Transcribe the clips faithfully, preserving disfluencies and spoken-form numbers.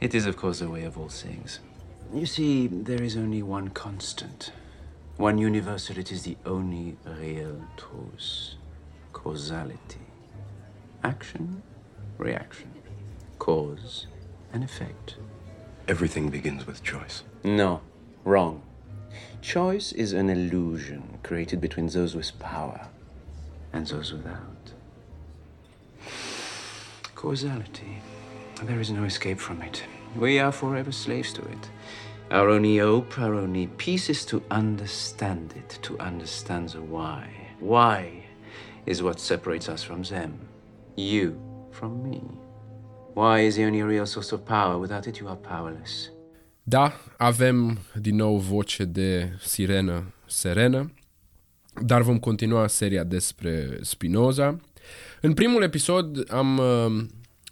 It is, of course, a way of all things. You see, there is only one constant, one universal, it is the only real truth. Causality. Action, reaction, cause and effect. Everything begins with choice. No, wrong. Choice is an illusion created between those with power and those without. Causality. There is no escape from it. We are forever slaves to it. Our only hope, our only peace is to understand it, to understand the why. Why is what separates us from them, you from me. Why is the only real source of power? Without it you are powerless. Da, avem din nou voce de sirenă serenă, dar vom continua seria despre Spinoza. În primul episod am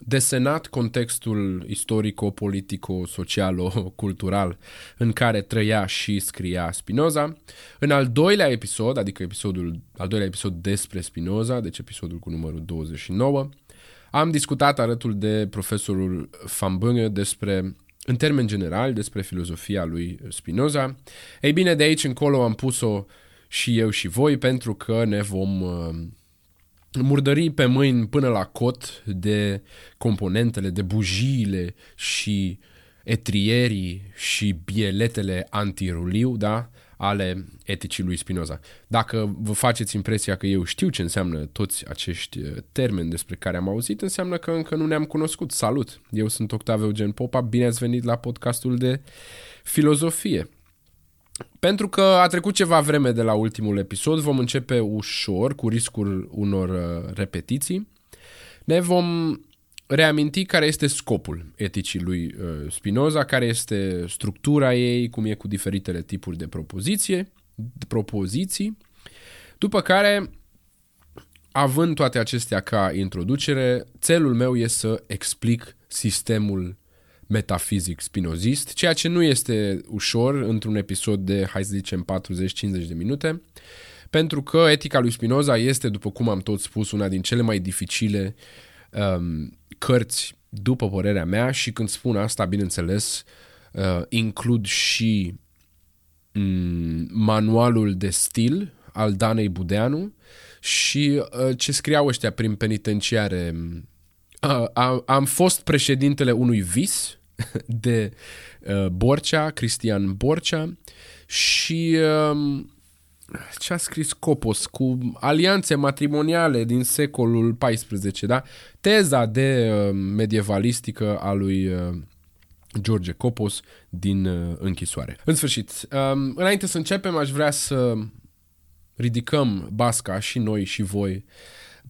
desenat contextul istorico-politico-socialo-cultural în care trăia și scria Spinoza. În al doilea episod, adică episodul, al doilea episod despre Spinoza, deci episodul cu numărul douăzeci și nouă, am discutat alături de profesorul Van Bunge despre, în termen general, despre filozofia lui Spinoza. Ei bine, de aici încolo am pus-o și eu și voi, pentru că ne vom murdări pe mâini până la cot de componentele, de bujiile și etrierii și bieletele antiruliu, da, ale eticii lui Spinoza. Dacă vă faceți impresia că eu știu ce înseamnă toți acești termeni despre care am auzit, înseamnă că încă nu ne-am cunoscut. Salut! Eu sunt Octave Eugen Popa, bine ați venit la podcastul de filozofie. Pentru că a trecut ceva vreme de la ultimul episod, vom începe ușor, cu riscul unor repetiții. Ne vom reaminti care este scopul eticii lui Spinoza, care este structura ei, cum e cu diferitele tipuri de propoziție, propoziții. După care, având toate acestea ca introducere, țelul meu e să explic sistemul metafizic spinozist, ceea ce nu este ușor într-un episod de, hai să zicem, patruzeci cincizeci de minute, pentru că etica lui Spinoza este, după cum am tot spus, una din cele mai dificile um, cărți, după părerea mea, și când spun asta, bineînțeles, uh, includ și um, manualul de stil al Danei Budeanu și uh, ce scriau ăștia prin penitenciare. Uh, am, am fost președintele unui vis de uh, Borcea, Cristian Borcea, și uh, ce a scris Copos cu alianțe matrimoniale din secolul paisprezece, da? Teza de uh, medievalistică a lui uh, George Copos din uh, închisoare. În sfârșit, uh, înainte să începem, aș vrea să ridicăm basca și noi și voi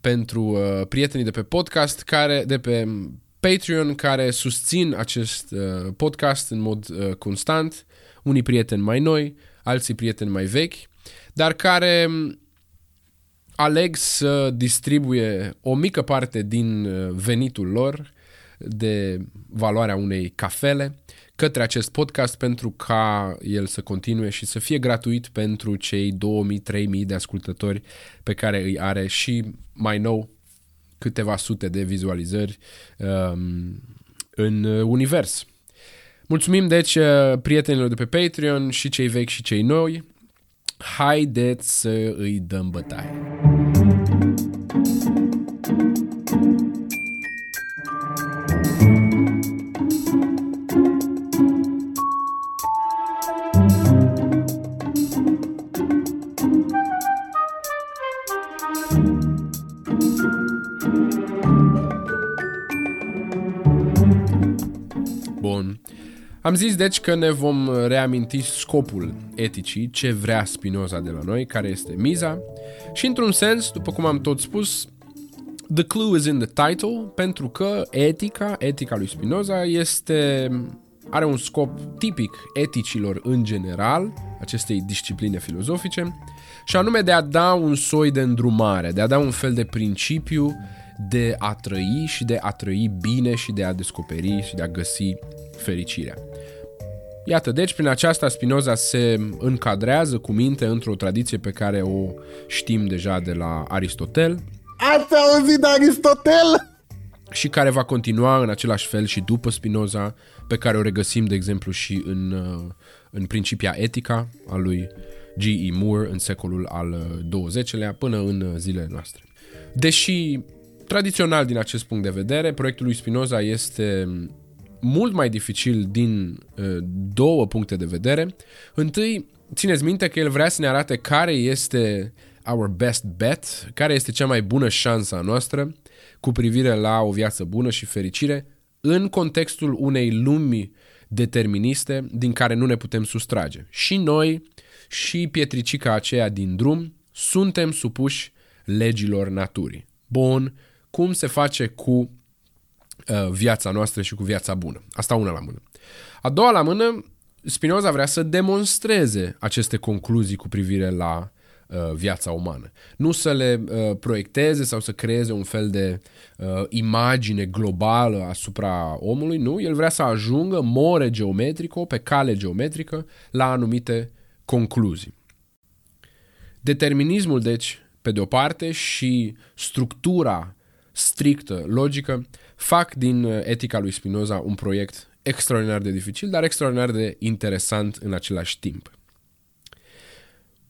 pentru uh, prietenii de pe podcast, care, de pe Patreon, care susțin acest uh, podcast în mod uh, constant, unii prieteni mai noi, alții prieteni mai vechi, dar care aleg să distribuie o mică parte din venitul lor de valoarea unei cafele către acest podcast, pentru ca el să continue și să fie gratuit pentru cei două mii trei mii de ascultători pe care îi are și, mai nou, câteva sute de vizualizări um, în univers. Mulțumim, deci, prietenilor de pe Patreon, și cei vechi și cei noi. Haideți să îi dăm bătaie! Am zis, deci, că ne vom reaminti scopul eticii, ce vrea Spinoza de la noi, care este miza, și, într-un sens, după cum am tot spus, the clue is in the title, pentru că etica, etica lui Spinoza este, are un scop tipic eticilor în general, acestei discipline filozofice, și anume de a da un soi de îndrumare, de a da un fel de principiu de a trăi și de a trăi bine și de a descoperi și de a găsi fericirea. Iată, deci, prin aceasta Spinoza se încadrează cu minte într-o tradiție pe care o știm deja de la Aristotel. Ați auzit de Aristotel? și care va continua în același fel și după Spinoza, pe care o regăsim, de exemplu, și în, în Principia Etica a lui G E. Moore în secolul al douăzeci-lea până în zilele noastre. Deși, tradițional din acest punct de vedere, proiectul lui Spinoza este mult mai dificil din două puncte de vedere. Întâi, țineți minte că el vrea să ne arate care este our best bet, care este cea mai bună șansa noastră cu privire la o viață bună și fericire în contextul unei lumi deterministe din care nu ne putem sustrage. Și noi și pietricica aceea din drum suntem supuși legilor naturii. Bun, cum se face cu uh, viața noastră și cu viața bună? Asta una la mână. A doua la mână, Spinoza vrea să demonstreze aceste concluzii cu privire la viața umană. Nu să le uh, proiecteze sau să creeze un fel de uh, imagine globală asupra omului, nu. El vrea să ajungă more geometrico, pe cale geometrică, la anumite concluzii. Determinismul, deci, pe de o parte, și structura strictă, logică, fac din Etica lui Spinoza un proiect extraordinar de dificil, dar extraordinar de interesant în același timp.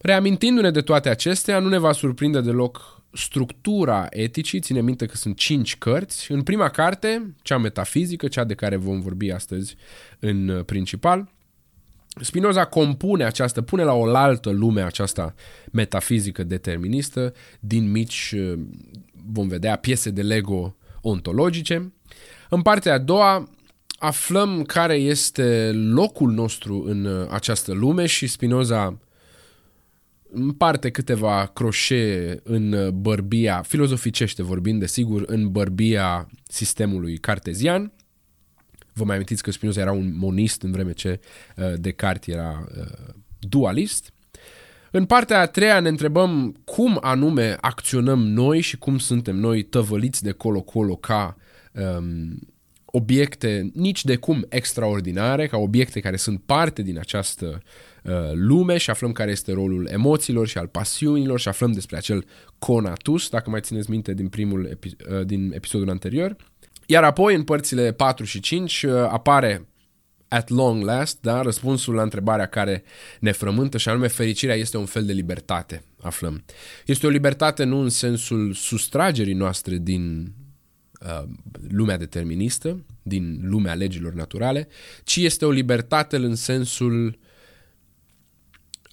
Reamintindu-ne de toate acestea, nu ne va surprinde deloc structura eticii. Ține minte că sunt cinci cărți. În prima carte, cea metafizică, cea de care vom vorbi astăzi în principal, Spinoza compune această, pune la oaltă lumea aceasta metafizică deterministă din mici, vom vedea, piese de Lego ontologice. În partea a doua, aflăm care este locul nostru în această lume și Spinoza împarte câteva croșe în bărbia, filozoficește vorbind, desigur, în bărbia sistemului cartezian. Vă mai amintiți că Spinoza era un monist în vreme ce Descartes era dualist. În partea a treia ne întrebăm cum anume acționăm noi și cum suntem noi tăvăliți de colo-colo ca um, obiecte nici de cum extraordinare, ca obiecte care sunt parte din această uh, lume, și aflăm care este rolul emoțiilor și al pasiunilor și aflăm despre acel conatus, dacă mai țineți minte din primul epi- uh, din episodul anterior. Iar apoi, în părțile patru și cinci, uh, apare at long last, da, răspunsul la întrebarea care ne frământă, și anume fericirea este un fel de libertate, aflăm. Este o libertate nu în sensul sustragerii noastre din lumea deterministă, din lumea legilor naturale, ci este o libertate în sensul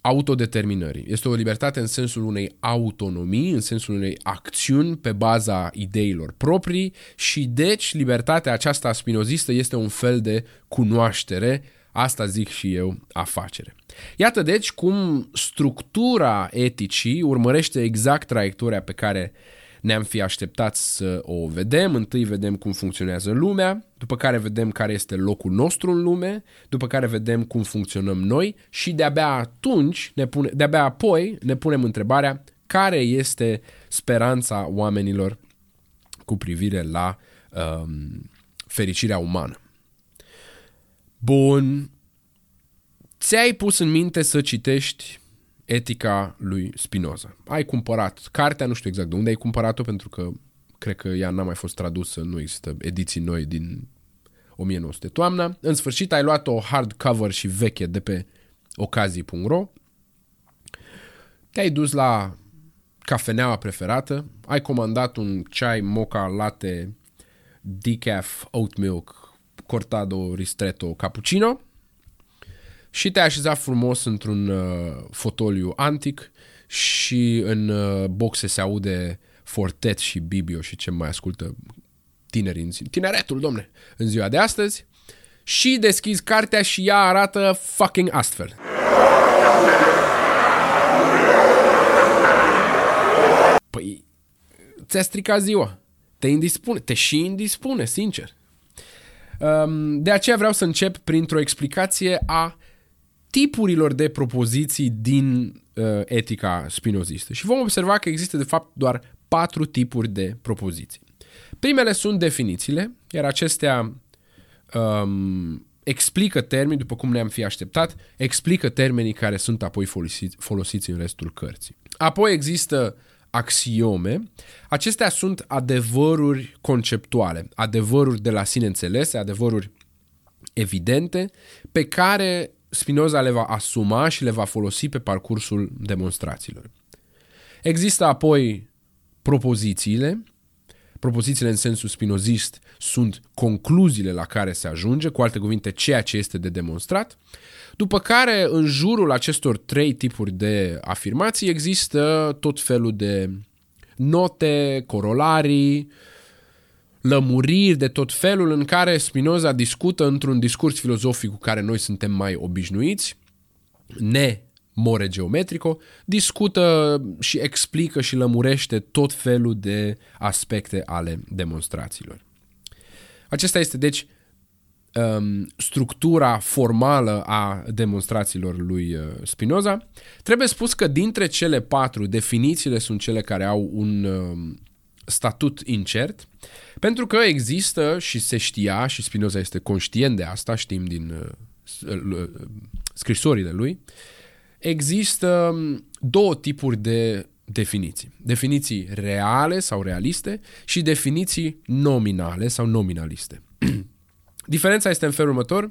autodeterminării. Este o libertate în sensul unei autonomii, în sensul unei acțiuni pe baza ideilor proprii și deci libertatea aceasta spinozistă este un fel de cunoaștere, asta zic și eu, afacere. Iată deci cum structura eticii urmărește exact traiectoria pe care ne-am fi așteptat să o vedem. Întâi vedem cum funcționează lumea, după care vedem care este locul nostru în lume, după care vedem cum funcționăm noi și de-abia atunci, ne pune, de-abia apoi ne punem întrebarea care este speranța oamenilor cu privire la um, fericirea umană. Bun, ți-ai pus în minte să citești Etica lui Spinoza. Ai cumpărat cartea, nu știu exact de unde ai cumpărat-o, pentru că cred că ea n-a mai fost tradusă, nu există ediții noi din o mie nouă sute toamna. În sfârșit ai luat-o hardcover și veche de pe ocazii punct ro. Te-ai dus la cafeneaua preferată, ai comandat un ceai, mocha, latte, decaf, oat milk, cortado, ristretto, cappuccino și te-ai așezat frumos într-un uh, fotoliu antic și în uh, boxe se aude Fortet și Bibio și ce mai ascultă tinerii în zi. Tineretul, domne, în ziua de astăzi, și deschizi cartea și ea arată fucking astfel. Păi, ți-a stricat ziua. Te indispune, te și indispune, sincer. Um, de aceea vreau să încep printr-o explicație a tipurilor de propoziții din uh, etica spinozistă. Și vom observa că există de fapt doar patru tipuri de propoziții. Primele sunt definițiile, iar acestea um, explică termeni, după cum ne-am fi așteptat, explică termenii care sunt apoi folosiți, folosiți în restul cărții. Apoi există axiome, acestea sunt adevăruri conceptuale, adevăruri de la sine înțelese, adevăruri evidente, pe care Spinoza le va asuma și le va folosi pe parcursul demonstrațiilor. Există apoi propozițiile. Propozițiile în sensul spinozist sunt concluziile la care se ajunge, cu alte cuvinte, ceea ce este de demonstrat. După care, în jurul acestor trei tipuri de afirmații, există tot felul de note, corolarii, lămuriri de tot felul, în care Spinoza discută într-un discurs filozofic cu care noi suntem mai obișnuiți, ne More Geometrico, discută și explică și lămurește tot felul de aspecte ale demonstrațiilor. Acesta este, deci, structura formală a demonstrațiilor lui Spinoza. Trebuie spus că dintre cele patru, definițiile sunt cele care au un statut incert, pentru că există și se știa, și Spinoza este conștient de asta, știm din scrisorile lui, există două tipuri de definiții. Definiții reale sau realiste și definiții nominale sau nominaliste. Diferența este în felul următor.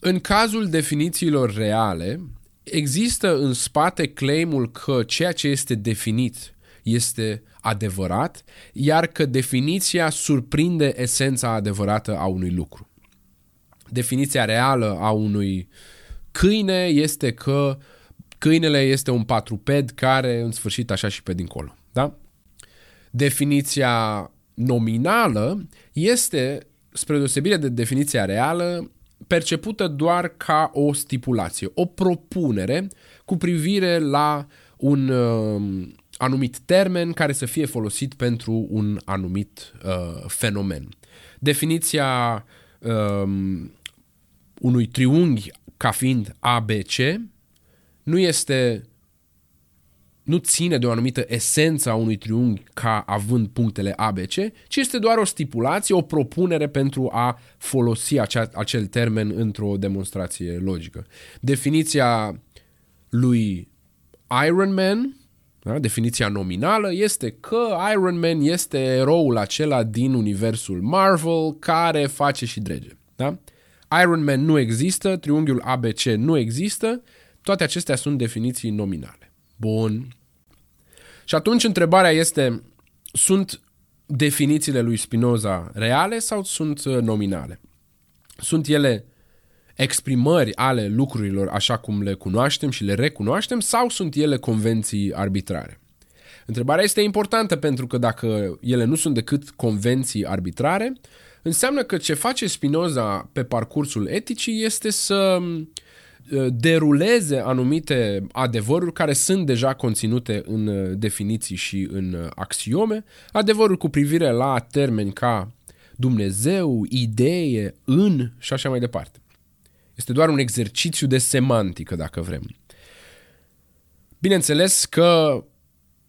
În cazul definițiilor reale, există în spate claimul că ceea ce este definit este adevărat, iar că definiția surprinde esența adevărată a unui lucru. Definiția reală a unui câine este că câinele este un patruped care, în sfârșit, așa și pe dincolo. Da? Definiția nominală este, spre deosebire de definiția reală, percepută doar ca o stipulație, o propunere cu privire la un uh, anumit termen care să fie folosit pentru un anumit uh, fenomen. Definiția uh, unui triunghi ca fiind A B C, nu este, nu ține de o anumită esență a unui triunghi ca având punctele A B C, ci este doar o stipulație, o propunere pentru a folosi acea, acel termen într-o demonstrație logică. Definiția lui Iron Man, da? Definiția nominală, este că Iron Man este eroul acela din universul Marvel care face și drege. Da? Iron Man nu există, triunghiul A B C nu există, toate acestea sunt definiții nominale. Bun. Și atunci întrebarea este, sunt definițiile lui Spinoza reale sau sunt nominale? Sunt ele exprimări ale lucrurilor așa cum le cunoaștem și le recunoaștem sau sunt ele convenții arbitrare? Întrebarea este importantă pentru că dacă ele nu sunt decât convenții arbitrare, înseamnă că ce face Spinoza pe parcursul eticii este să deruleze anumite adevăruri care sunt deja conținute în definiții și în axiome, adevăruri cu privire la termeni ca Dumnezeu, idee, în și așa mai departe. Este doar un exercițiu de semantică, dacă vrem. Bineînțeles că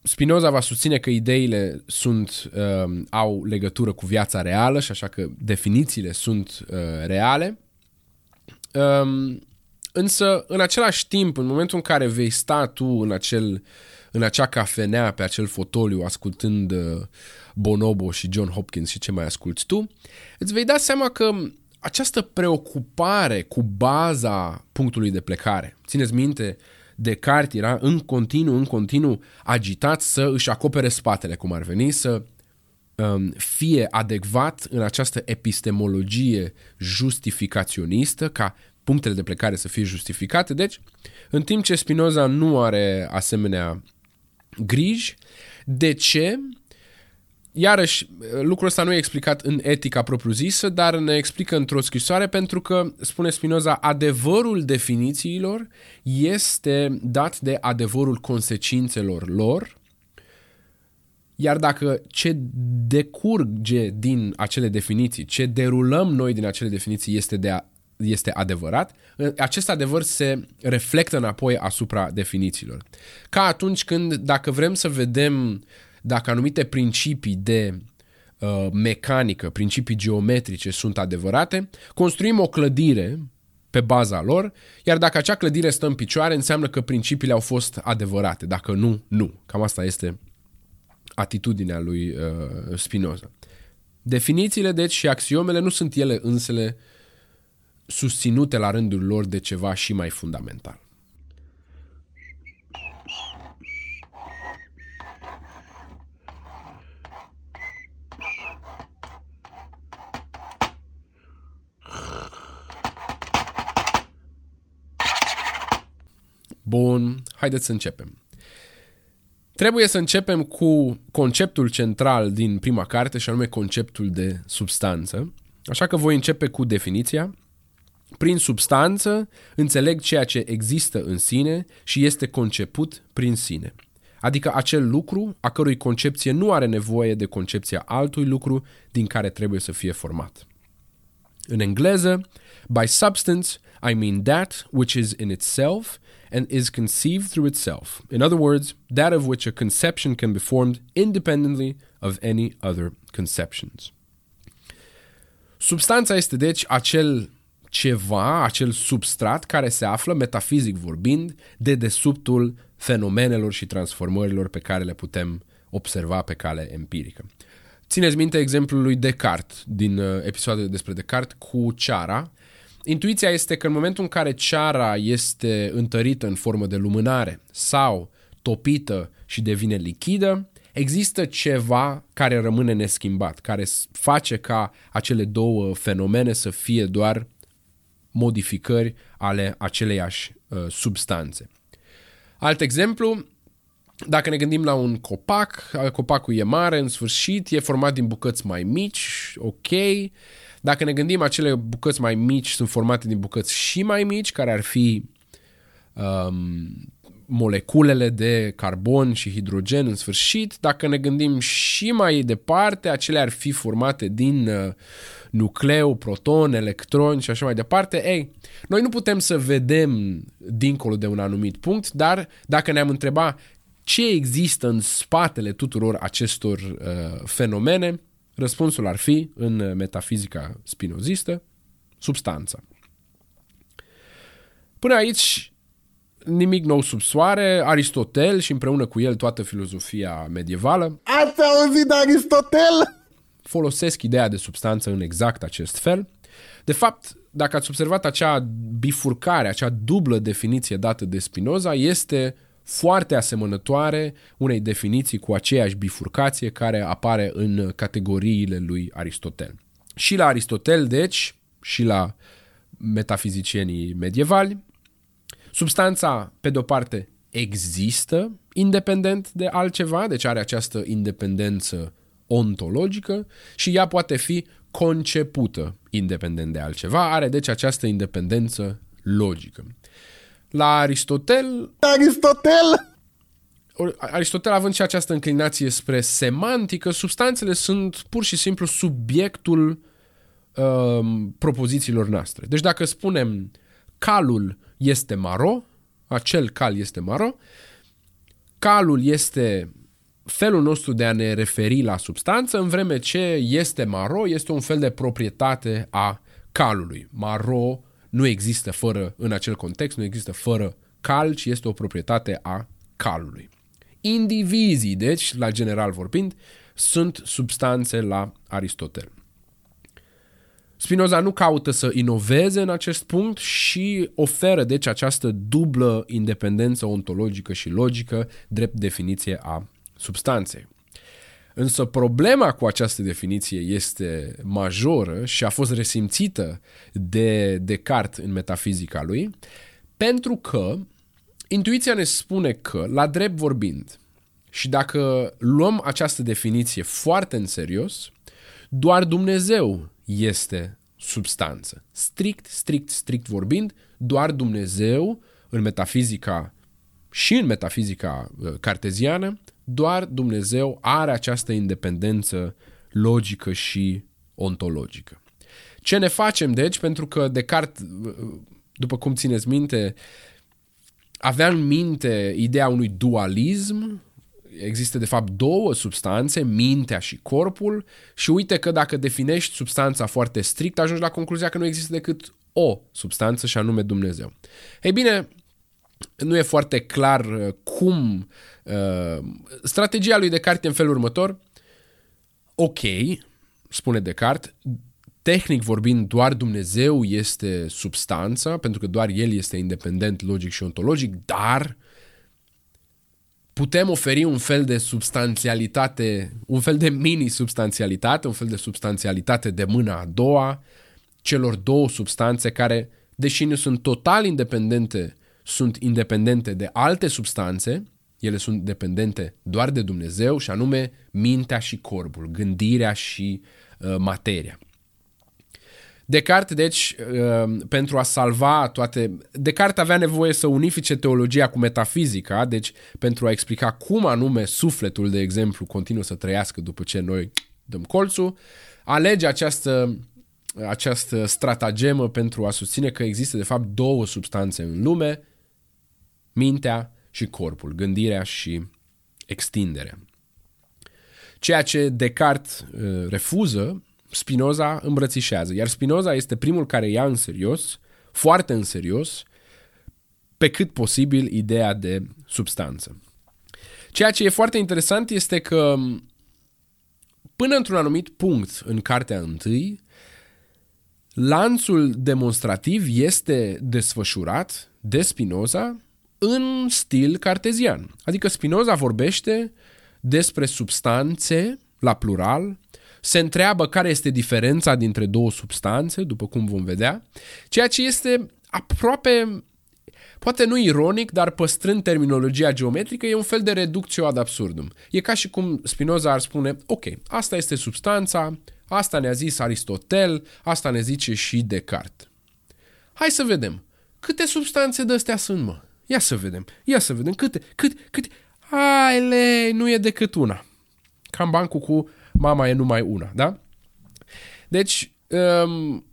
Spinoza va susține că ideile sunt, uh, au legătură cu viața reală și așa că definițiile sunt uh, reale. Um, însă, în același timp, în momentul în care vei sta tu în, acel, în acea cafenea, pe acel fotoliu, ascultând uh, Bonobo și John Hopkins și ce mai asculti tu, îți vei da seama că această preocupare cu baza punctului de plecare, țineți minte, Descartes era în continuu, în continuu agitat să își acopere spatele, cum ar veni, să um, fie adecvat în această epistemologie justificaționistă, ca punctele de plecare să fie justificate. Deci, în timp ce Spinoza nu are asemenea griji, de ce? Iarăși, lucrul ăsta nu e explicat în Etica propriu-zisă, dar ne explică într-o scrisoare, pentru că, spune Spinoza, adevărul definițiilor este dat de adevărul consecințelor lor, iar dacă ce decurge din acele definiții, ce derulăm noi din acele definiții este, de a, este adevărat, acest adevăr se reflectă înapoi asupra definițiilor. Ca atunci când, dacă vrem să vedem dacă anumite principii de uh, mecanică, principii geometrice sunt adevărate, construim o clădire pe baza lor, iar dacă acea clădire stă în picioare, înseamnă că principiile au fost adevărate. Dacă nu, nu. Cam asta este atitudinea lui uh, Spinoza. Definițiile, deci, și axiomele nu sunt ele însele susținute la rândul lor de ceva și mai fundamental. Bun, haideți să începem. Trebuie să începem cu conceptul central din prima carte, și anume conceptul de substanță. Așa că voi începe cu definiția. Prin substanță înțeleg ceea ce există în sine și este conceput prin sine. Adică acel lucru a cărui concepție nu are nevoie de concepția altui lucru din care trebuie să fie format. În engleză, by substance, I mean that which is in itself and is conceived through itself. In other words, that of which a conception can be formed independently of any other conceptions. Substanța este deci acel ceva, acel substrat care se află, metafizic vorbind, de dedesubtul fenomenelor și transformărilor pe care le putem observa pe cale empirică. Țineți minte exemplul lui Descartes din episodul despre Descartes cu ceara. Intuiția este că în momentul în care ceara este întărită în formă de lumânare sau topită și devine lichidă, există ceva care rămâne neschimbat, care face ca acele două fenomene să fie doar modificări ale aceleiași uh, substanțe. Alt exemplu, dacă ne gândim la un copac, copacul e mare, în sfârșit, e format din bucăți mai mici, ok. Dacă ne gândim, acele bucăți mai mici sunt formate din bucăți și mai mici, care ar fi um, moleculele de carbon și hidrogen, în sfârșit. Dacă ne gândim și mai departe, acele ar fi formate din uh, nucleu, proton, electroni și așa mai departe. Ei, noi nu putem să vedem dincolo de un anumit punct, dar dacă ne-am întrebat ce există în spatele tuturor acestor uh, fenomene, răspunsul ar fi, în metafizica spinozistă, substanța. Până aici, nimic nou sub soare. Aristotel și împreună cu el toată filozofia medievală. Ați auzit de Aristotel? Folosesc ideea de substanță în exact acest fel. De fapt, dacă ați observat acea bifurcare, acea dublă definiție dată de Spinoza, este foarte asemănătoare unei definiții cu aceeași bifurcație care apare în categoriile lui Aristotel. Și la Aristotel, deci, și la metafizicienii medievali, substanța, pe de-o parte, există independent de altceva, deci are această independență ontologică și ea poate fi concepută independent de altceva, are deci această independență logică. La Aristotel, Aristotel, Aristotel având și această înclinație spre semantică, substanțele sunt pur și simplu subiectul uh, propozițiilor noastre. Deci dacă spunem calul este maro, acel cal este maro, calul este felul nostru de a ne referi la substanță, în vreme ce este maro este un fel de proprietate a calului. Maro nu există fără, în acel context, nu există fără cal, ci este o proprietate a calului. Indivizii, deci, la general vorbind, sunt substanțe la Aristotel. Spinoza nu caută să inoveze în acest punct și oferă, deci, această dublă independență ontologică și logică drept definiție a substanței. Însă problema cu această definiție este majoră și a fost resimțită de Descartes în metafizica lui, pentru că intuiția ne spune că, la drept vorbind, și dacă luăm această definiție foarte în serios, doar Dumnezeu este substanță. Strict, strict, strict vorbind, doar Dumnezeu, în metafizica și în metafizica carteziană, doar Dumnezeu are această independență logică și ontologică. Ce ne facem, deci, pentru că Descartes, după cum țineți minte, avea în minte ideea unui dualism, există de fapt două substanțe, mintea și corpul, și uite că dacă definești substanța foarte strict, ajungi la concluzia că nu există decât o substanță și anume Dumnezeu. Ei bine, nu e foarte clar cum... Uh, strategia lui Descartes e în felul următor. Ok, spune Descartes, tehnic vorbind, doar Dumnezeu este substanța, pentru că doar El este independent, logic și ontologic, dar putem oferi un fel de substanțialitate, un fel de mini-substanțialitate, un fel de substanțialitate de mâna a doua, celor două substanțe care, deși nu sunt total independente, sunt independente de alte substanțe. Ele sunt dependente doar de Dumnezeu, și anume mintea și corpul, gândirea și uh, materia. Descartes, deci, uh, pentru a salva toate... Descartes avea nevoie să unifice teologia cu metafizica, deci pentru a explica cum anume sufletul, de exemplu, continuă să trăiască după ce noi dăm colțul, alege această, această stratagemă pentru a susține că există, de fapt, două substanțe în lume, mintea și corpul, gândirea și extinderea. Ceea ce Descartes refuză, Spinoza îmbrățișează, iar Spinoza este primul care ia în serios, foarte în serios, pe cât posibil, ideea de substanță. Ceea ce e foarte interesant este că până într-un anumit punct în cartea întâi, lanțul demonstrativ este desfășurat de Spinoza în stil cartezian. Adică Spinoza vorbește despre substanțe, la plural, se întreabă care este diferența dintre două substanțe, după cum vom vedea, ceea ce este aproape, poate nu ironic, dar păstrând terminologia geometrică, e un fel de reductio ad absurdum. E ca și cum Spinoza ar spune, ok, asta este substanța, asta ne-a zis Aristotel, asta ne zice și Descartes. Hai să vedem, câte substanțe de-astea sunt, mă? Ia să vedem, ia să vedem, câte, câte, câte, aile, nu e decât una. Cam bancul cu mama e numai una, da? Deci, um,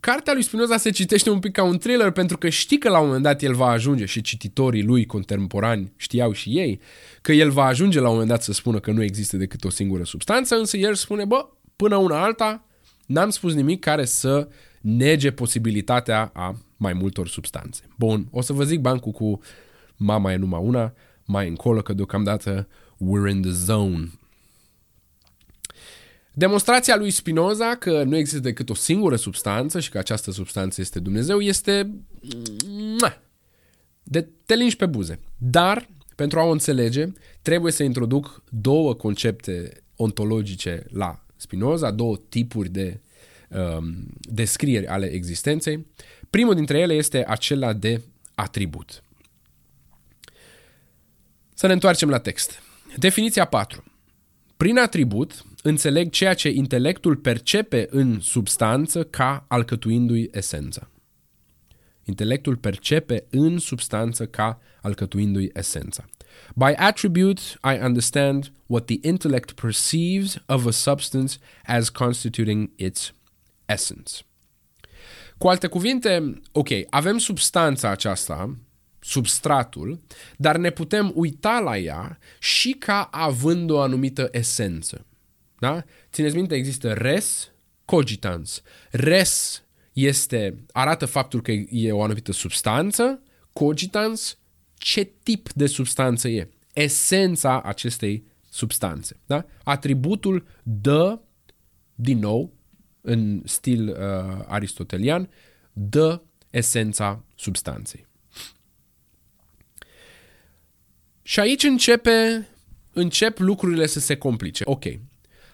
cartea lui Spinoza se citește un pic ca un thriller, pentru că știi că la un moment dat el va ajunge, și cititorii lui contemporani știau și ei, că el va ajunge la un moment dat să spună că nu există decât o singură substanță, însă el spune, bă, până una alta, n-am spus nimic care să nege posibilitatea a mai multor substanțe. Bun, o să vă zic bancul cu mama e numai una mai încolo, că deocamdată we're in the zone. Demonstrația lui Spinoza că nu există decât o singură substanță și că această substanță este Dumnezeu este de te linși pe buze. Dar, pentru a o înțelege, trebuie să introduc două concepte ontologice la Spinoza, două tipuri de descrieri ale existenței. Primul dintre ele este acela de atribut. Să ne întoarcem la text. Definiția patru. Prin atribut înțeleg ceea ce intelectul percepe în substanță ca alcătuindu-i esența. Intelectul percepe în substanță ca alcătuindu-i esența. By attribute, I understand what the intellect perceives of a substance as constituting its essence. Cu alte cuvinte, ok, avem substanța aceasta, substratul, dar ne putem uita la ea și ca având o anumită esență. Da? Țineți minte, există res cogitans. Res este, arată faptul că e o anumită substanță, cogitans, ce tip de substanță e. Esența acestei substanțe. Da? Atributul dă, din nou, în stil uh, aristotelian, dă esența substanței. Și aici începe, încep lucrurile să se complice. Ok,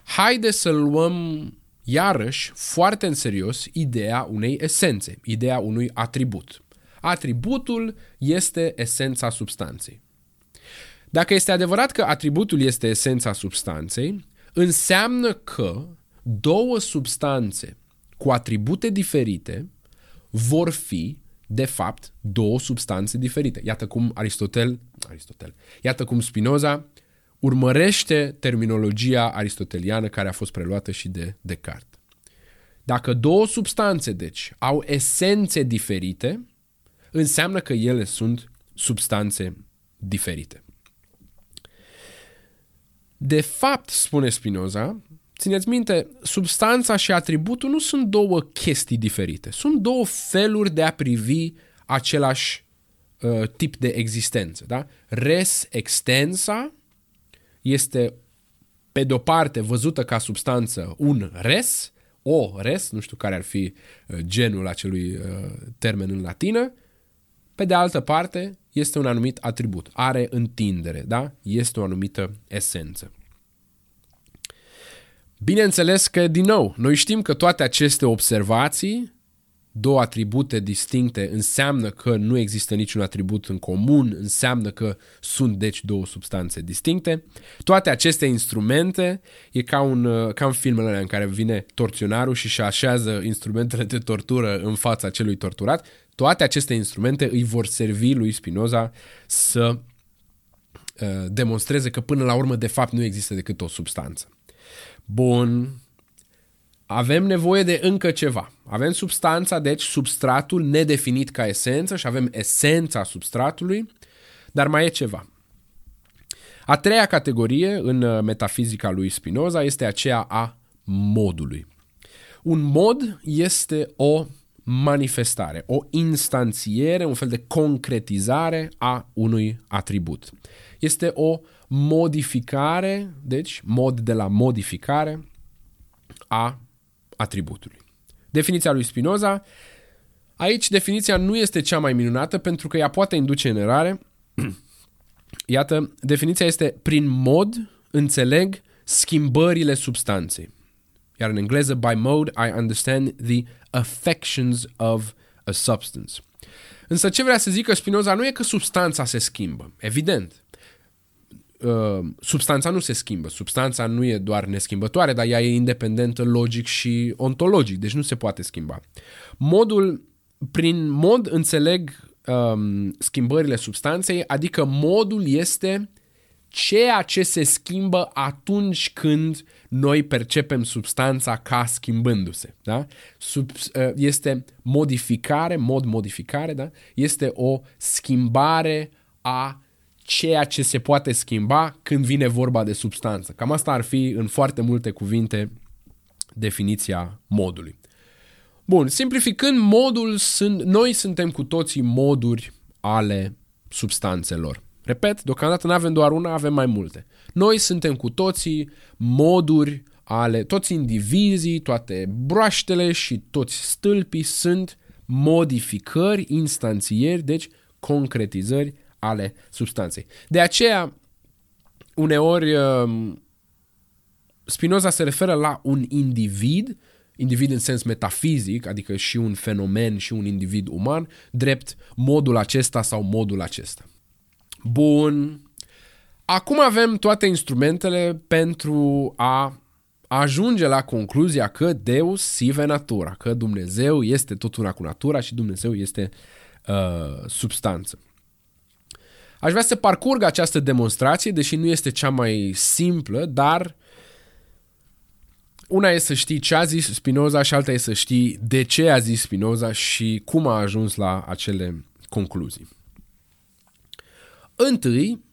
haide să luăm iarăși foarte în serios ideea unei esențe, ideea unui atribut. Atributul este esența substanței. Dacă este adevărat că atributul este esența substanței, înseamnă că două substanțe cu atribute diferite vor fi, de fapt, două substanțe diferite. Iată cum Aristotel, Aristotel, iată cum Spinoza urmărește terminologia aristoteliană care a fost preluată și de Descartes. Dacă două substanțe, deci, au esențe diferite, înseamnă că ele sunt substanțe diferite. De fapt, spune Spinoza, țineți minte, substanța și atributul nu sunt două chestii diferite. Sunt două feluri de a privi același uh, tip de existență. Da? Res extensa este, pe de-o parte, văzută ca substanță un res, o res, nu știu care ar fi uh, genul acelui uh, termen în latină, pe de altă parte, este un anumit atribut, are întindere, da? Este o anumită esență. Bineînțeles că, din nou, noi știm că toate aceste observații, două atribute distincte, înseamnă că nu există niciun atribut în comun, înseamnă că sunt, deci, două substanțe distincte. Toate aceste instrumente e ca, un, ca în filmele alea în care vine torționarul și-și așează instrumentele de tortură în fața celui torturat. Toate aceste instrumente îi vor servi lui Spinoza să demonstreze că până la urmă de fapt nu există decât o substanță. Bun, avem nevoie de încă ceva. Avem substanța, deci substratul nedefinit ca esență, și avem esența substratului, dar mai e ceva. A treia categorie în metafizica lui Spinoza este aceea a modului. Un mod este o manifestare, o instanțiere, un fel de concretizare a unui atribut. Este o modificare, deci mod de la modificare, a atributului. Definiția lui Spinoza, aici definiția nu este cea mai minunată pentru că ea poate induce în eroare. Iată, definiția este: prin mod înțeleg schimbările substanței. Iar în engleză, by mode I understand the affections of a substance. Însă ce vrea să zică Spinoza nu e că substanța se schimbă. Evident, substanța nu se schimbă. Substanța nu e doar neschimbătoare, dar ea e independentă logic și ontologic, deci nu se poate schimba. Modul, prin mod înțeleg um, schimbările substanței, adică modul este ceea ce se schimbă atunci când noi percepem substanța ca schimbându-se. Da? Sub, este modificare, mod modificare, da? Este o schimbare a ceea ce se poate schimba când vine vorba de substanță. Cam asta ar fi, în foarte multe cuvinte, definiția modului. Bun, simplificând, modul sunt, noi suntem cu toții moduri ale substanțelor. Repet, deocamdată nu avem doar una, avem mai multe. Noi suntem cu toții moduri ale, toți indivizii, toate broaștele și toți stâlpii sunt modificări, instanțieri, deci concretizări ale substanței. De aceea, uneori, Spinoza se referă la un individ, individ în sens metafizic, adică și un fenomen și un individ uman, drept modul acesta sau modul acesta. Bun, acum avem toate instrumentele pentru a ajunge la concluzia că Deus sive natura, că Dumnezeu este tot una cu natura și Dumnezeu este uh, substanță. Aș vrea să parcurg această demonstrație, deși nu este cea mai simplă, dar una e să știi ce a zis Spinoza și alta e să știi de ce a zis Spinoza și cum a ajuns la acele concluzii. Întâi,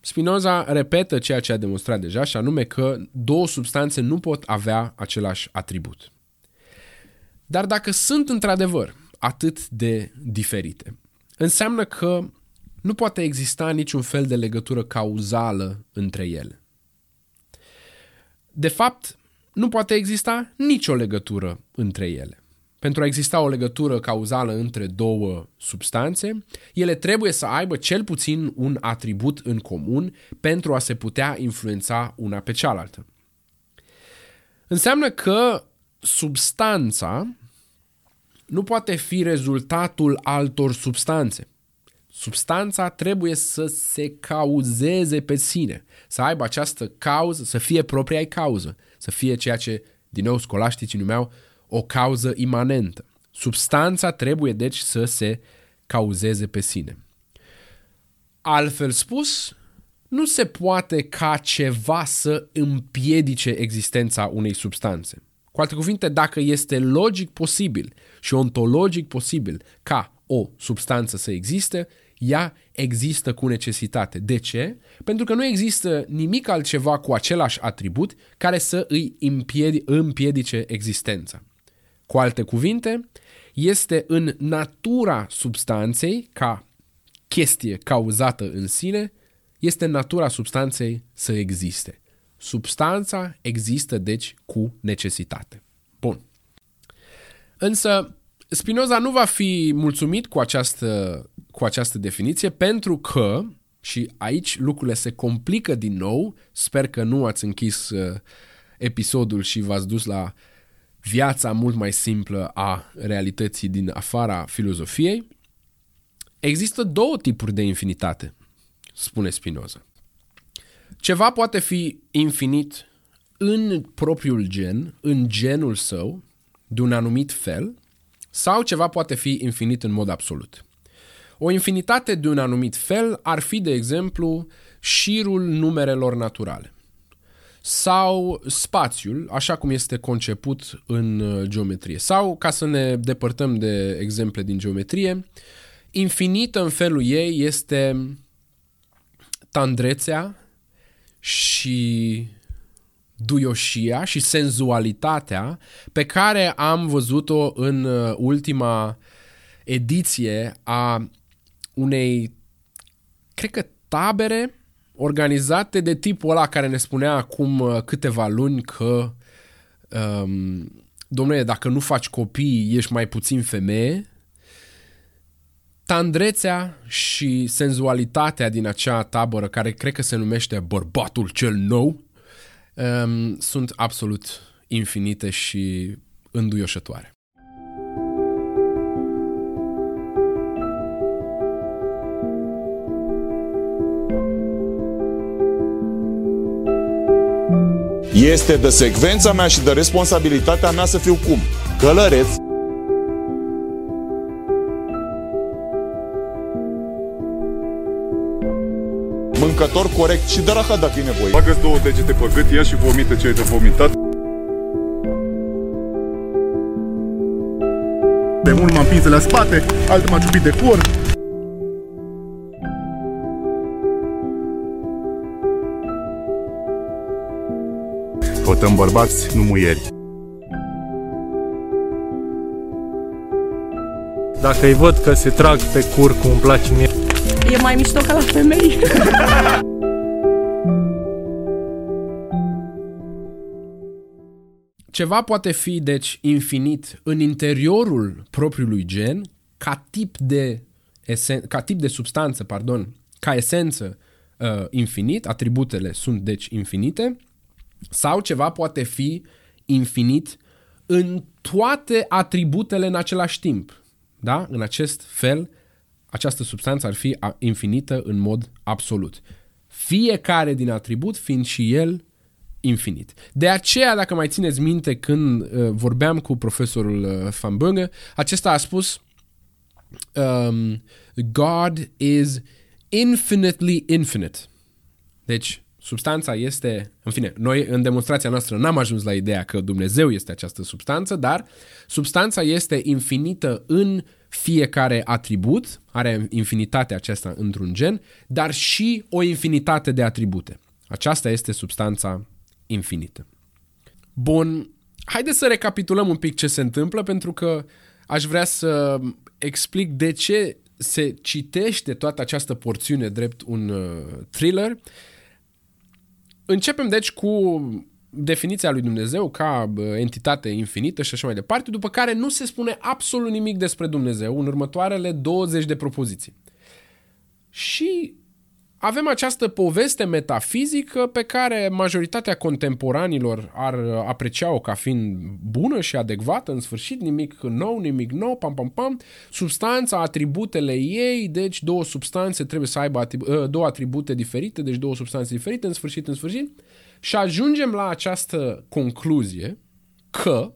Spinoza repetă ceea ce a demonstrat deja, și anume că două substanțe nu pot avea același atribut. Dar dacă sunt într-adevăr atât de diferite, înseamnă că nu poate exista niciun fel de legătură cauzală între ele. De fapt, nu poate exista nicio legătură între ele. Pentru a exista o legătură cauzală între două substanțe, ele trebuie să aibă cel puțin un atribut în comun pentru a se putea influența una pe cealaltă. Înseamnă că substanța nu poate fi rezultatul altor substanțe. Substanța trebuie să se cauzeze pe sine, să aibă această cauză, să fie propria ei cauză, să fie ceea ce, din nou, scolașticii numeau o cauză imanentă. Substanța trebuie, deci, să se cauzeze pe sine. Altfel spus, nu se poate ca ceva să împiedice existența unei substanțe. Cu alte cuvinte, dacă este logic posibil și ontologic posibil ca o substanță să existe, ea există cu necesitate. De ce? Pentru că nu există nimic altceva cu același atribut care să îi împiedi- împiedice existența. Cu alte cuvinte, este în natura substanței ca chestie cauzată în sine, este natura substanței să existe. Substanța există, deci, cu necesitate. Bun. Însă, Spinoza nu va fi mulțumit cu această, cu această definiție, pentru că, și aici lucrurile se complică din nou, sper că nu ați închis episodul și v-ați dus la viața mult mai simplă a realității din afara filozofiei, există două tipuri de infinitate, spune Spinoza. Ceva poate fi infinit în propriul gen, în genul său, de un anumit fel, sau ceva poate fi infinit în mod absolut. O infinitate de un anumit fel ar fi, de exemplu, șirul numerelor naturale sau spațiul, așa cum este conceput în geometrie. Sau, ca să ne depărtăm de exemple din geometrie, infinită în felul ei este tandrețea și duioșia și senzualitatea pe care am văzut-o în ultima ediție a unei, cred că, tabere organizate de tipul ăla care ne spunea acum câteva luni că um, domnule, dacă nu faci copii, ești mai puțin femeie. Tandrețea și senzualitatea din acea tabără, care cred că se numește Bărbatul cel Nou, um, sunt absolut infinite și înduioșătoare. Este de secvența mea și de responsabilitatea mea să fiu cum? Călăreț. Mâncător corect și de rahat dacă e nevoie. Bagă-ți două degete pe gât, ia și vomită ce ai de vomitat. De unul m-am împins la spate, altul m-a ciupit de cur. Căutăm bărbați, nu muieri. Dacă îi văd că se trag pe cur cum îmi place mie, e mai mișto ca la femei. Ceva poate fi, deci, infinit în interiorul propriului gen, ca tip de, esen- ca tip de substanță, pardon, ca esență uh, infinit, atributele sunt, deci, infinite. Sau ceva poate fi infinit în toate atributele în același timp. Da? În acest fel, această substanță ar fi infinită în mod absolut. Fiecare din atribut fiind și el infinit. De aceea, dacă mai țineți minte, când uh, vorbeam cu profesorul uh, Van Bunge, acesta a spus um, God is infinitely infinite. Deci, substanța este, în fine, noi în demonstrația noastră n-am ajuns la ideea că Dumnezeu este această substanță, dar substanța este infinită în fiecare atribut, are infinitatea aceasta într-un gen, dar și o infinitate de atribute. Aceasta este substanța infinită. Bun, haideți să recapitulăm un pic ce se întâmplă, pentru că aș vrea să explic de ce se citește toată această porțiune drept un thriller. Începem, deci, cu definiția lui Dumnezeu ca entitate infinită și așa mai departe, după care nu se spune absolut nimic despre Dumnezeu în următoarele douăzeci de propoziții. Și avem această poveste metafizică pe care majoritatea contemporanilor ar aprecia-o ca fiind bună și adecvată, în sfârșit, nimic nou, nimic nou, pam, pam, pam, substanța, atributele ei, deci două substanțe trebuie să aibă atrib- două atribute diferite, deci două substanțe diferite, în sfârșit, în sfârșit, și ajungem la această concluzie că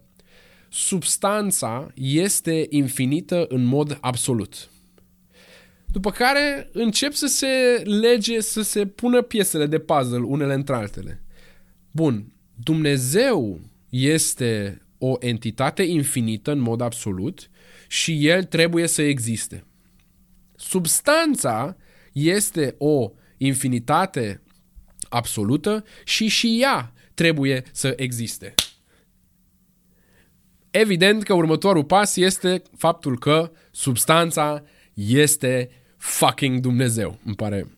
substanța este infinită în mod absolut. După care încep să se lege, să se pună piesele de puzzle unele între altele. Bun, Dumnezeu este o entitate infinită în mod absolut și El trebuie să existe. Substanța este o infinitate absolută și și ea trebuie să existe. Evident că următorul pas este faptul că substanța este fucking Dumnezeu. Îmi pare,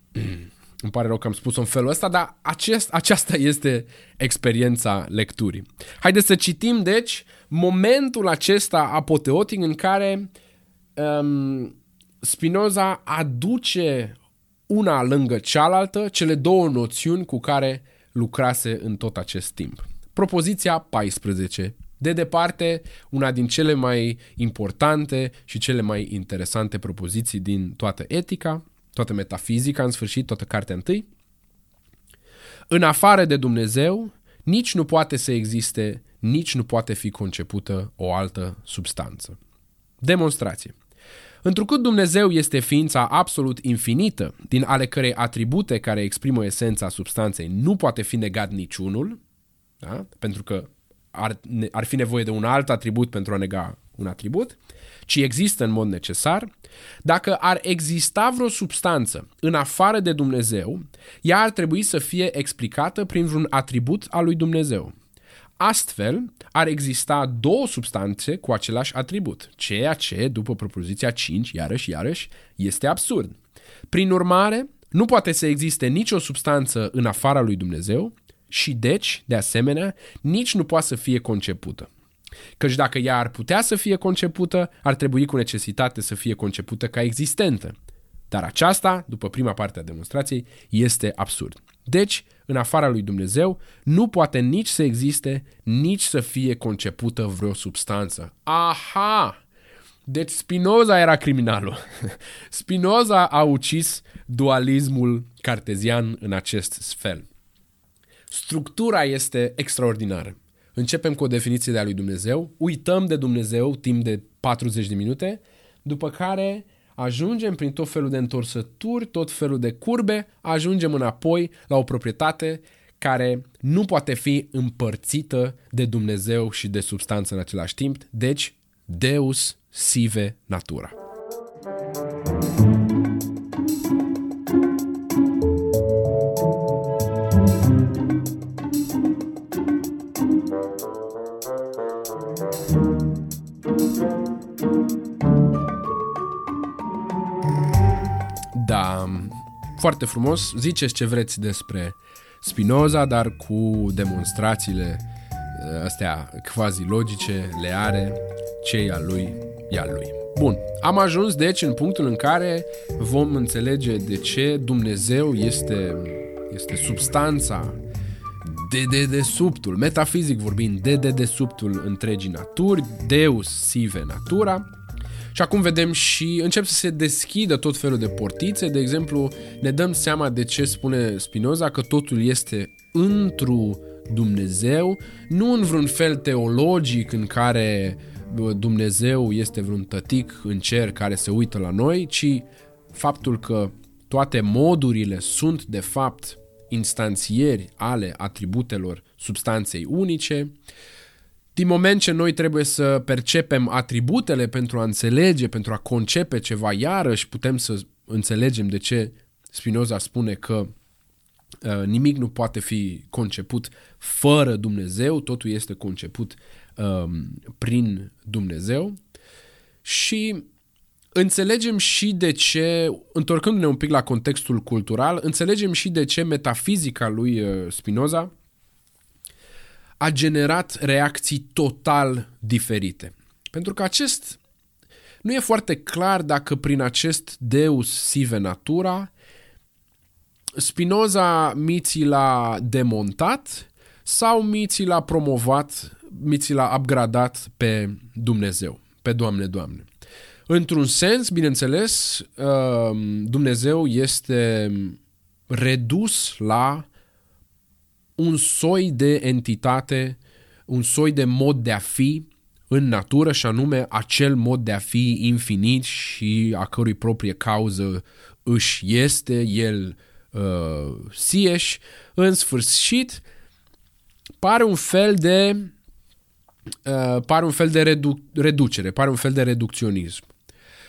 îmi pare rău că am spus-o în felul ăsta, dar acest, aceasta este experiența lecturii. Haideți să citim, deci, momentul acesta apoteotic în care um, Spinoza aduce una lângă cealaltă cele două noțiuni cu care lucrase în tot acest timp. Propoziția paisprezece. De departe, una din cele mai importante și cele mai interesante propoziții din toată etica, toată metafizica, în sfârșit, toată cartea întâi. În afară de Dumnezeu, nici nu poate să existe, nici nu poate fi concepută o altă substanță. Demonstrație. Întrucât Dumnezeu este ființa absolut infinită, din ale cărei atribute care exprimă esența substanței nu poate fi negat niciunul, da? Pentru că Ar, ar fi nevoie de un alt atribut pentru a nega un atribut, ci există în mod necesar. Dacă ar exista vreo substanță în afară de Dumnezeu, ea ar trebui să fie explicată prin vreun atribut al lui Dumnezeu. Astfel, ar exista două substanțe cu același atribut, ceea ce, după propoziția cinci, iarăși, iarăși, este absurd. Prin urmare, nu poate să existe nicio substanță în afara lui Dumnezeu, și deci, de asemenea, nici nu poate să fie concepută. Căci dacă ea ar putea să fie concepută, ar trebui cu necesitate să fie concepută ca existentă. Dar aceasta, după prima parte a demonstrației, este absurd. Deci, în afara lui Dumnezeu, nu poate nici să existe, nici să fie concepută vreo substanță. Aha! Deci Spinoza era criminalul. Spinoza a ucis dualismul cartezian în acest fel. Structura este extraordinară. Începem cu o definiție de a lui Dumnezeu, uităm de Dumnezeu timp de patruzeci de minute, după care ajungem prin tot felul de întorsături, tot felul de curbe, ajungem înapoi la o proprietate care nu poate fi împărțită de Dumnezeu și de substanță în același timp, deci Deus sive natura. Da, foarte frumos, ziceți ce vreți despre Spinoza, dar cu demonstrațiile astea quasi-logice le are, ce e al lui, e al lui. Bun, am ajuns deci în punctul în care vom înțelege de ce Dumnezeu este, este substanța dededesubtul, metafizic vorbind, dededesubtul întregii naturi, Deus sive natura. Și acum vedem și încep să se deschidă tot felul de portițe. De exemplu, ne dăm seama de ce spune Spinoza că totul este întru Dumnezeu, nu în vreun fel teologic în care Dumnezeu este vreun tătic în cer care se uită la noi, ci faptul că toate modurile sunt de fapt instanțieri ale atributelor substanței unice. Din moment ce noi trebuie să percepem atributele pentru a înțelege, pentru a concepe ceva, iarăși putem să înțelegem de ce Spinoza spune că uh, nimic nu poate fi conceput fără Dumnezeu, totul este conceput uh, prin Dumnezeu. Și înțelegem și de ce, întorcându-ne un pic la contextul cultural, înțelegem și de ce metafizica lui Spinoza a generat reacții total diferite. Pentru că acest... Nu e foarte clar dacă prin acest Deus sive natura Spinoza miții l-a demontat sau miții l-a promovat, miții l-a upgradat pe Dumnezeu, pe Doamne, Doamne. Într-un sens, bineînțeles, Dumnezeu este redus la un soi de entitate, un soi de mod de a fi în natură, și anume acel mod de a fi infinit și a cărui proprie cauză își este, el uh, sieși. În sfârșit, pare un fel de, uh, pare un fel de redu- reducere, pare un fel de reducționism.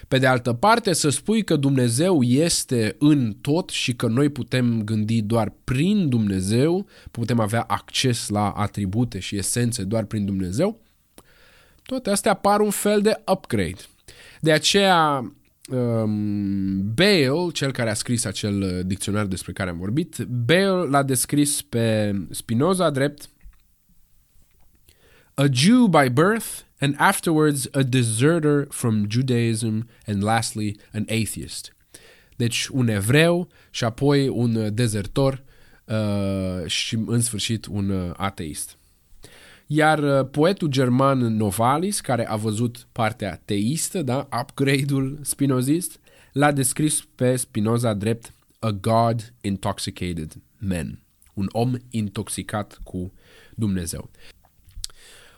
Pe de altă parte, să spui că Dumnezeu este în tot și că noi putem gândi doar prin Dumnezeu, putem avea acces la atribute și esențe doar prin Dumnezeu, toate astea par un fel de upgrade. De aceea, um, Bell, cel care a scris acel dicționar despre care am vorbit, Bell l-a descris pe Spinoza drept a Jew by birth and afterwards a deserter from Judaism and lastly an atheist. Deci un evreu și apoi un dezertor uh, și în sfârșit un ateist. Iar poetul german Novalis, care a văzut partea teistă, da, upgrade-ul spinozist, l-a descris pe Spinoza drept a God intoxicated man, un om intoxicat cu Dumnezeu.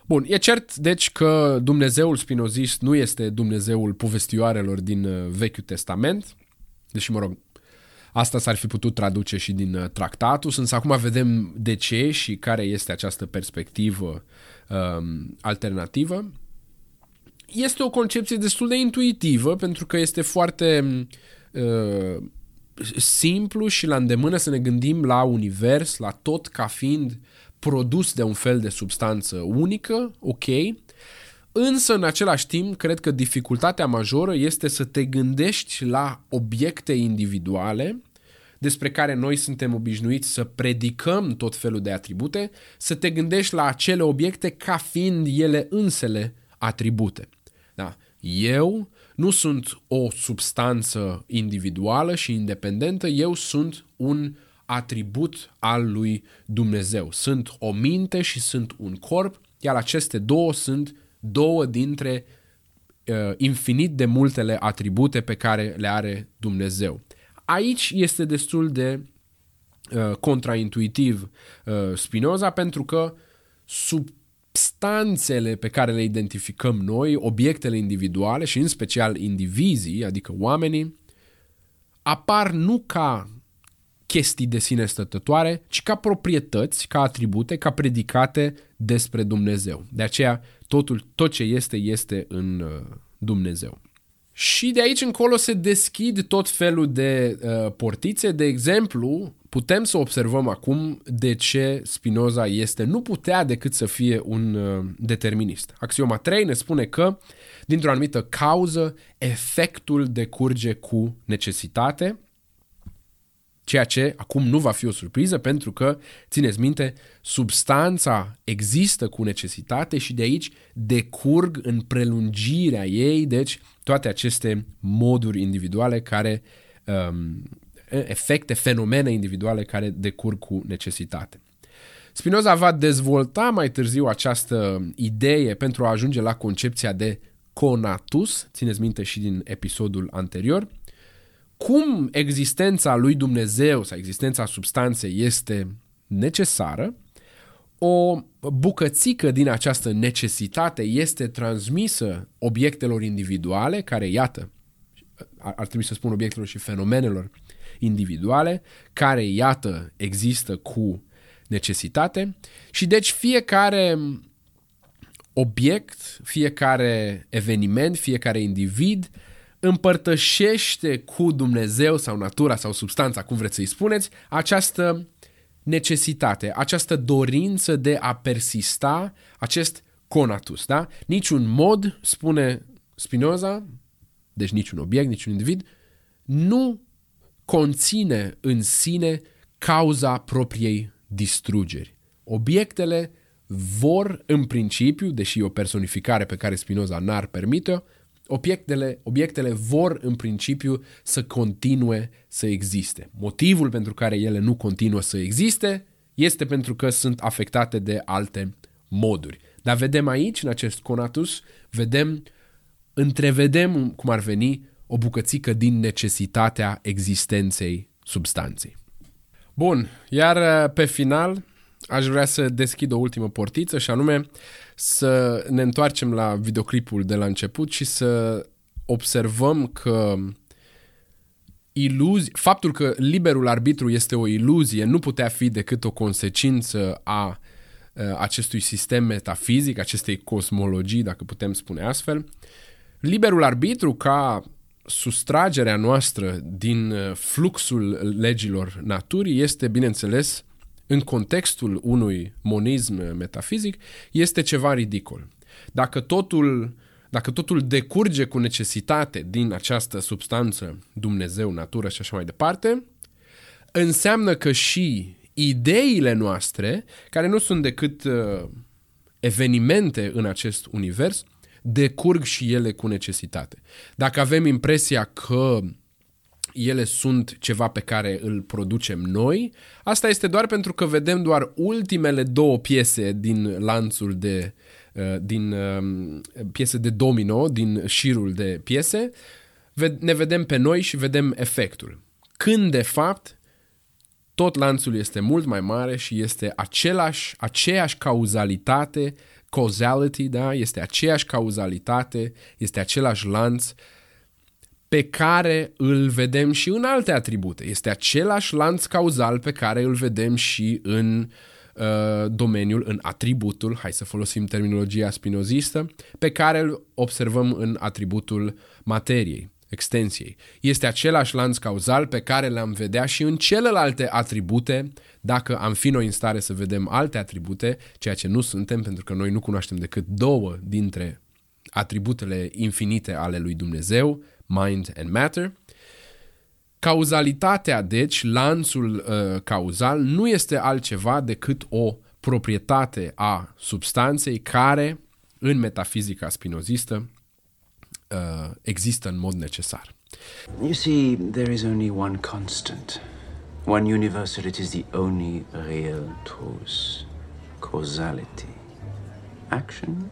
Bun, e cert deci că Dumnezeul spinozist nu este Dumnezeul povestioarelor din Vechiul Testament, deși, mă rog, asta s-ar fi putut traduce și din Tractatus, însă acum vedem de ce și care este această perspectivă um, alternativă. Este o concepție destul de intuitivă, pentru că este foarte uh, simplu și la îndemână să ne gândim la univers, la tot ca fiind produs de un fel de substanță unică, ok, însă în același timp cred că dificultatea majoră este să te gândești la obiecte individuale despre care noi suntem obișnuiți să predicăm tot felul de atribute, să te gândești la acele obiecte ca fiind ele însele atribute. Da? Eu nu sunt o substanță individuală și independentă, eu sunt un atribut al lui Dumnezeu. Sunt o minte și sunt un corp, iar aceste două sunt două dintre uh, infinit de multele atribute pe care le are Dumnezeu. Aici este destul de uh, contraintuitiv uh, Spinoza, pentru că substanțele pe care le identificăm noi, obiectele individuale și în special indivizii, adică oamenii, apar nu ca chestii de sine stătătoare, ci ca proprietăți, ca atribute, ca predicate despre Dumnezeu. De aceea totul, tot ce este, este în Dumnezeu. Și de aici încolo se deschid tot felul de uh, portițe. De exemplu, putem să observăm acum de ce Spinoza este, nu putea decât să fie un uh, determinist. Axioma trei ne spune că, dintr-o anumită cauză, efectul decurge cu necesitate, ceea ce acum nu va fi o surpriză, pentru că, țineți minte, substanța există cu necesitate și de aici decurg în prelungirea ei, deci, toate aceste moduri individuale care, um, efecte, fenomene individuale care decurg cu necesitate. Spinoza va dezvolta mai târziu această idee pentru a ajunge la concepția de conatus, țineți minte și din episodul anterior. Cum existența lui Dumnezeu sau existența substanței este necesară, o bucățică din această necesitate este transmisă obiectelor individuale, care, iată, ar trebui să spun obiectelor și fenomenelor individuale, care, iată, există cu necesitate și deci fiecare obiect, fiecare eveniment, fiecare individ împărtășește cu Dumnezeu sau natura sau substanța, cum vreți să-i spuneți, această necesitate, această dorință de a persista, acest conatus. Da? Niciun mod, spune Spinoza, deci niciun obiect, niciun individ, nu conține în sine cauza propriei distrugeri. Obiectele vor, în principiu, deși e o personificare pe care Spinoza n-ar permite-o, Obiectele, obiectele vor în principiu să continue să existe. Motivul pentru care ele nu continuă să existe este pentru că sunt afectate de alte moduri. Dar vedem aici, în acest conatus, vedem, întrevedem cum ar veni o bucățică din necesitatea existenței substanței. Bun, iar pe final aș vrea să deschid o ultimă portiță și anume să ne întoarcem la videoclipul de la început și să observăm că iluzii, faptul că liberul arbitru este o iluzie nu putea fi decât o consecință a acestui sistem metafizic, acestei cosmologii, dacă putem spune astfel. Liberul arbitru ca sustragerea noastră din fluxul legilor naturii este, bineînțeles, în contextul unui monism metafizic, este ceva ridicol. Dacă totul Dacă totul decurge cu necesitate din această substanță, Dumnezeu, natură și așa mai departe, înseamnă că și ideile noastre, care nu sunt decât uh, evenimente în acest univers, decurg și ele cu necesitate. Dacă avem impresia că ele sunt ceva pe care îl producem noi, asta este doar pentru că vedem doar ultimele două piese din lanțul de uh, din uh, piese de domino, din șirul de piese, ne vedem pe noi și vedem efectul. Când de fapt tot lanțul este mult mai mare și este același, aceeași cauzalitate, causality, da? Este aceeași cauzalitate, este același lanț pe care îl vedem și în alte atribute. Este același lanț cauzal pe care îl vedem și în uh, domeniul, în atributul, hai să folosim terminologia spinozistă, pe care îl observăm în atributul materiei, extensiei. Este același lanț cauzal pe care l-am vedea și în celelalte atribute, dacă am fi noi în stare să vedem alte atribute, ceea ce nu suntem, pentru că noi nu cunoaștem decât două dintre atributele infinite ale lui Dumnezeu, mind and matter. Cauzalitatea, deci, lanțul uh, cauzal, nu este altceva decât o proprietate a substanței care, în metafizica spinozistă, Uh, există în mod necesar. You see, there is only one constant, one universal, it is the only real truth. Causality. Action,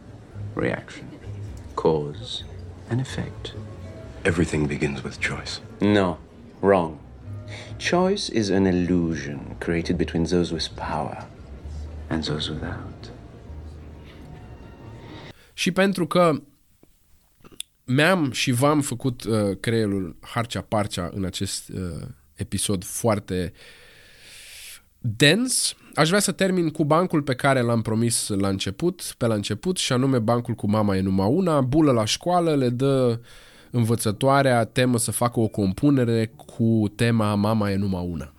reaction, cause and effect. Everything begins with choice. No, wrong. Choice is an illusion created between those with power and those without. Și pentru că mi-am și v-am făcut uh, creierul harcea-parcea în acest uh, episod foarte dens. Aș vrea să termin cu bancul pe care l-am promis la început, pe la început, și anume bancul cu mama e numai una, bulă la școală, le dă învățătoarea temă să facă o compunere cu tema mama e numai una.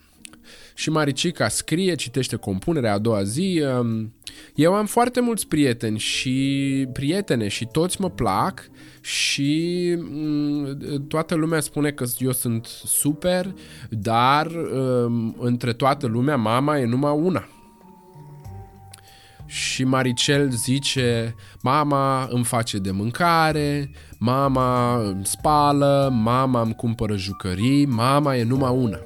Și Maricica scrie, citește compunerea a doua zi. Eu am foarte mulți prieteni și prietene și toți mă plac și toată lumea spune că eu sunt super, dar între toată lumea mama e numai una. Și Maricel zice, mama îmi face de mâncare, mama îmi spală, mama îmi cumpără jucării, mama e numai una.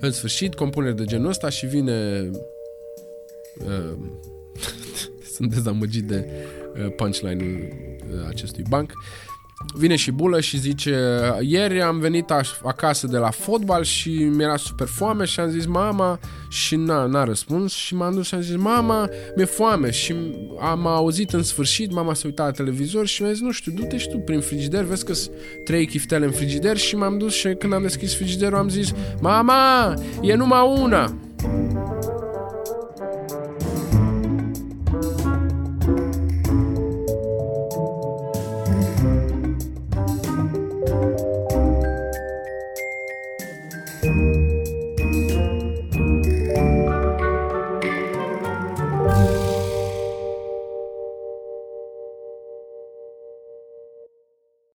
În sfârșit, compuneri de genul ăsta și vine... Uh, sunt dezamăgit de punchline-ul acestui banc. Vine și bulă și zice, ieri am venit acasă de la fotbal și mi-era super foame și am zis mama și n-a, n-a răspuns și m-am dus și am zis mama, mi-e foame și am auzit în sfârșit, mama se uita la televizor și mi-a zis, nu știu, du-te și tu prin frigider, vezi că sunt trei chiftele în frigider și m-am dus și când am deschis frigiderul am zis, mama, e numai una!